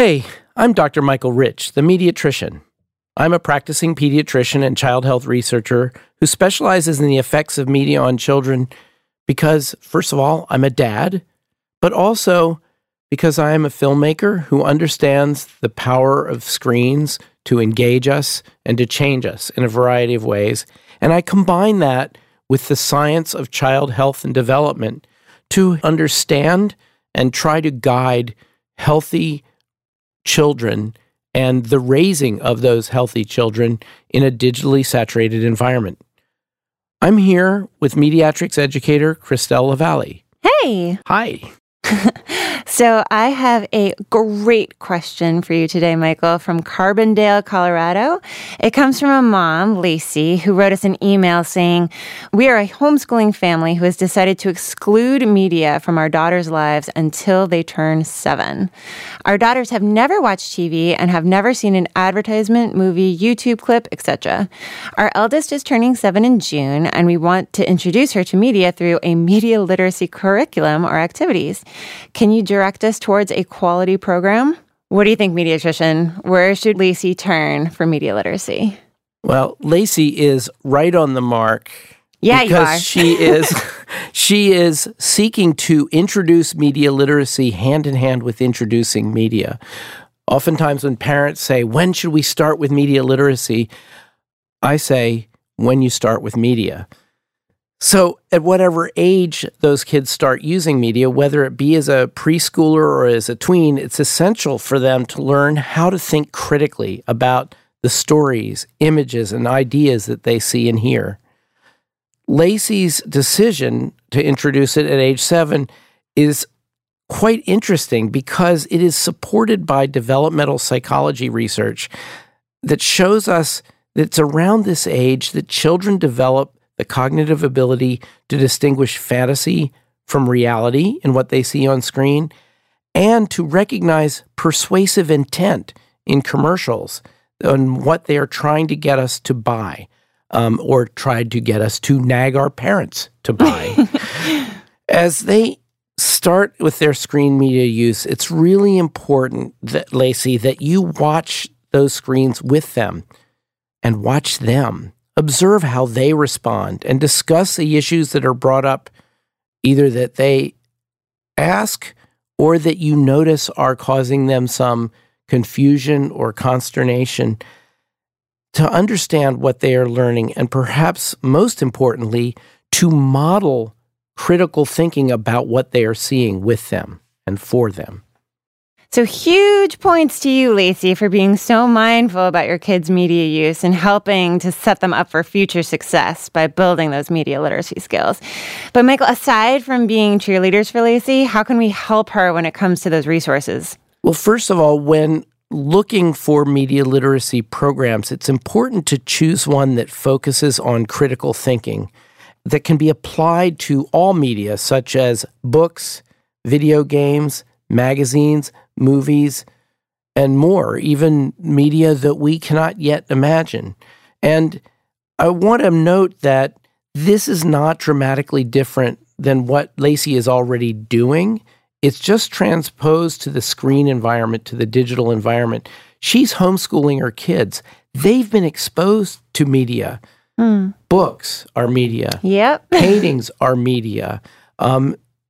Hey, I'm Dr. Michael Rich, the mediatrician. I'm a practicing pediatrician and child health researcher who specializes in the effects of media on children because, first of all, I'm a dad, but also because I am a filmmaker who understands the power of screens to engage us and to change us in a variety of ways. And I combine that with the science of child health and development to understand and try to guide healthy children and the raising of those healthy children in a digitally saturated environment. I'm here with mediatrics educator Christelle Lavallee. Hey! Hi! So I have a great question for you today, Michael, from Carbondale, Colorado. It comes from a mom, Lacey, who wrote us an email saying, "We are a homeschooling family who has decided to exclude media from our daughters' lives until they turn 7. Our daughters have never watched TV and have never seen an advertisement, movie, YouTube clip, etc. Our eldest is turning 7 in June, and we want to introduce her to media through a media literacy curriculum or activities. Can you direct us towards a quality program?" What do you think, mediatrician? Where should Lacey turn for media literacy? Well, Lacey is right on the mark. Yeah, you are. Because she is seeking to introduce media literacy hand in hand with introducing media. Oftentimes when parents say, "When should we start with media literacy?" I say, "When you start with media." So at whatever age those kids start using media, whether it be as a preschooler or as a tween, it's essential for them to learn how to think critically about the stories, images, and ideas that they see and hear. Lacey's decision to introduce it at age 7 is quite interesting because it is supported by developmental psychology research that shows us that it's around this age that children develop the cognitive ability to distinguish fantasy from reality in what they see on screen, and to recognize persuasive intent in commercials on what they are trying to get us to buy, or tried to get us to nag our parents to buy. As they start with their screen media use, it's really important, that Lacey, that you watch those screens with them and watch them. Observe how they respond and discuss the issues that are brought up, either that they ask or that you notice are causing them some confusion or consternation, to understand what they are learning and, perhaps most importantly, to model critical thinking about what they are seeing with them and for them. So huge points to you, Lacey, for being so mindful about your kids' media use and helping to set them up for future success by building those media literacy skills. But Michael, aside from being cheerleaders for Lacey, how can we help her when it comes to those resources? Well, first of all, when looking for media literacy programs, it's important to choose one that focuses on critical thinking that can be applied to all media, such as books, video games, magazines, movies, and more, even media that we cannot yet imagine. And I want to note that this is not dramatically different than what Lacey is already doing. It's just transposed to the screen environment, to the digital environment. She's homeschooling her kids. They've been exposed to media. Books are media. Yep. Paintings are media.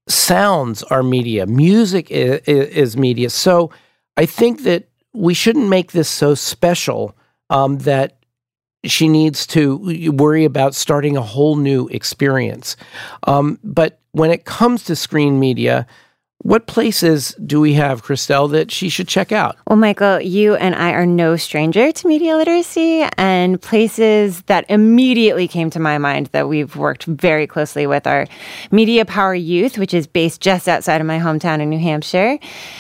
Sounds are media. Music is media. So I think that we shouldn't make this so special that she needs to worry about starting a whole new experience. But when it comes to screen media, what places do we have, Christelle, that she should check out? Well, Michael, you and I are no stranger to media literacy, and places that immediately came to my mind that we've worked very closely with are Media Power Youth, which is based just outside of my hometown in New Hampshire,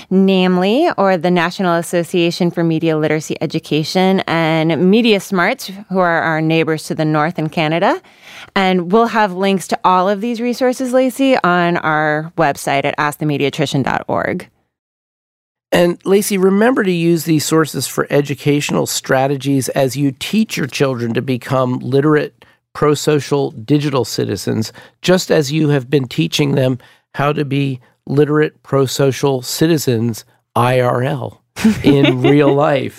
namely, or the National Association for Media Literacy Education, and Media Smarts, who are our neighbors to the north in Canada. And we'll have links to all of these resources, Lacey, on our website at askthemediatrician.org. And Lacey, remember to use these sources for educational strategies as you teach your children to become literate, pro-social, digital citizens, just as you have been teaching them how to be literate, pro-social citizens, IRL. in real life.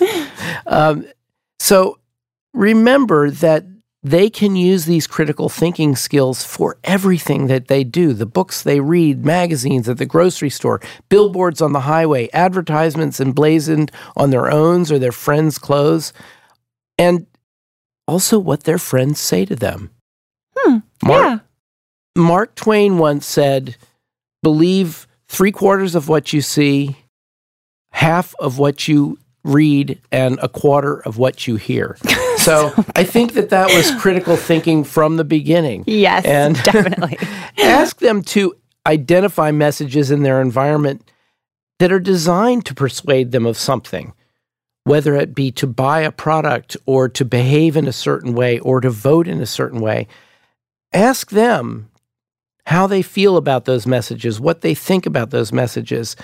So remember that they can use these critical thinking skills for everything that they do, the books they read, magazines at the grocery store, billboards on the highway, advertisements emblazoned on their own or their friends' clothes, and also what their friends say to them. Mark Twain once said, believe 3/4 of what you see, half of what you read, and 1/4 of what you hear. So I think that that was critical thinking from the beginning. Yes, and definitely. Ask them to identify messages in their environment that are designed to persuade them of something, whether it be to buy a product or to behave in a certain way or to vote in a certain way. Ask them how they feel about those messages, what they think about those messages,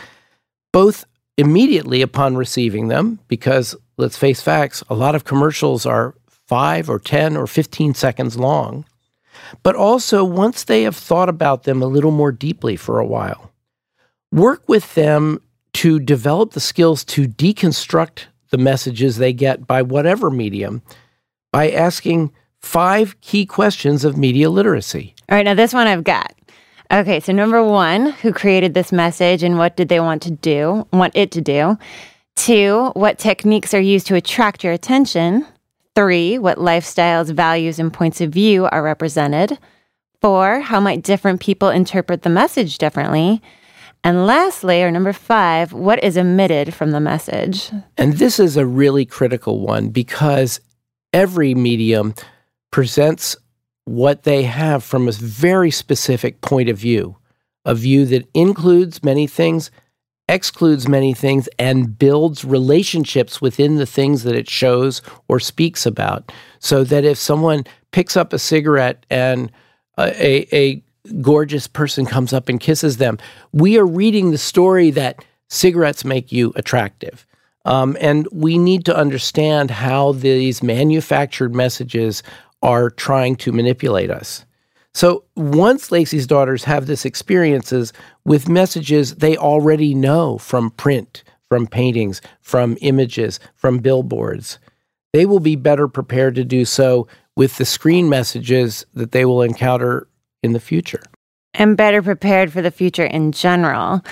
both immediately upon receiving them, because let's face facts, a lot of commercials are 5 or 10 or 15 seconds long, but also once they have thought about them a little more deeply for a while. Work with them to develop the skills to deconstruct the messages they get by whatever medium by asking 5 key questions of media literacy. All right, now this one I've got. Okay, so number 1, who created this message and what did they want it to do? 2, what techniques are used to attract your attention? 3, what lifestyles, values, and points of view are represented? 4, how might different people interpret the message differently? And lastly, or number 5, what is omitted from the message? And this is a really critical one because every medium presents what they have from a very specific point of view, a view that includes many things, excludes many things, and builds relationships within the things that it shows or speaks about. So that if someone picks up a cigarette and a gorgeous person comes up and kisses them, we are reading the story that cigarettes make you attractive. And we need to understand how these manufactured messages are trying to manipulate us. So once Lacey's daughters have this experiences with messages they already know from print, from paintings, from images, from billboards, they will be better prepared to do so with the screen messages that they will encounter in the future. And better prepared for the future in general.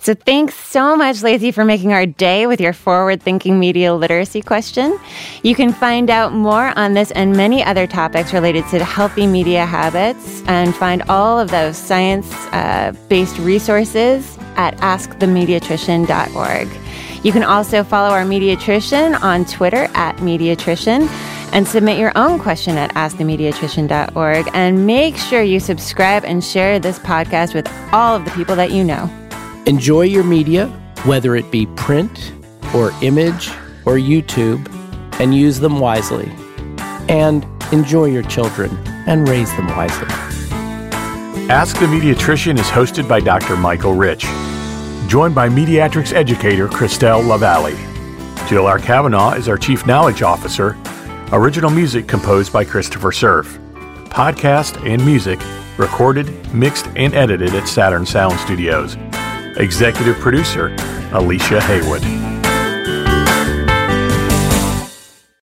So thanks so much, Lacey, for making our day with your forward-thinking media literacy question. You can find out more on this and many other topics related to healthy media habits and find all of those science-based resources at askthemediatrician.org. You can also follow our Mediatrician on Twitter at Mediatrician and submit your own question at askthemediatrician.org. And make sure you subscribe and share this podcast with all of the people that you know. Enjoy your media, whether it be print or image or YouTube, and use them wisely. And enjoy your children and raise them wisely. Ask the Mediatrician is hosted by Dr. Michael Rich, joined by Mediatrix educator Christelle Lavallee. Jill R. Cavanaugh is our Chief Knowledge Officer. Original music composed by Christopher Cerf. Podcast and music recorded, mixed, and edited at Saturn Sound Studios. Executive producer, Alicia Haywood.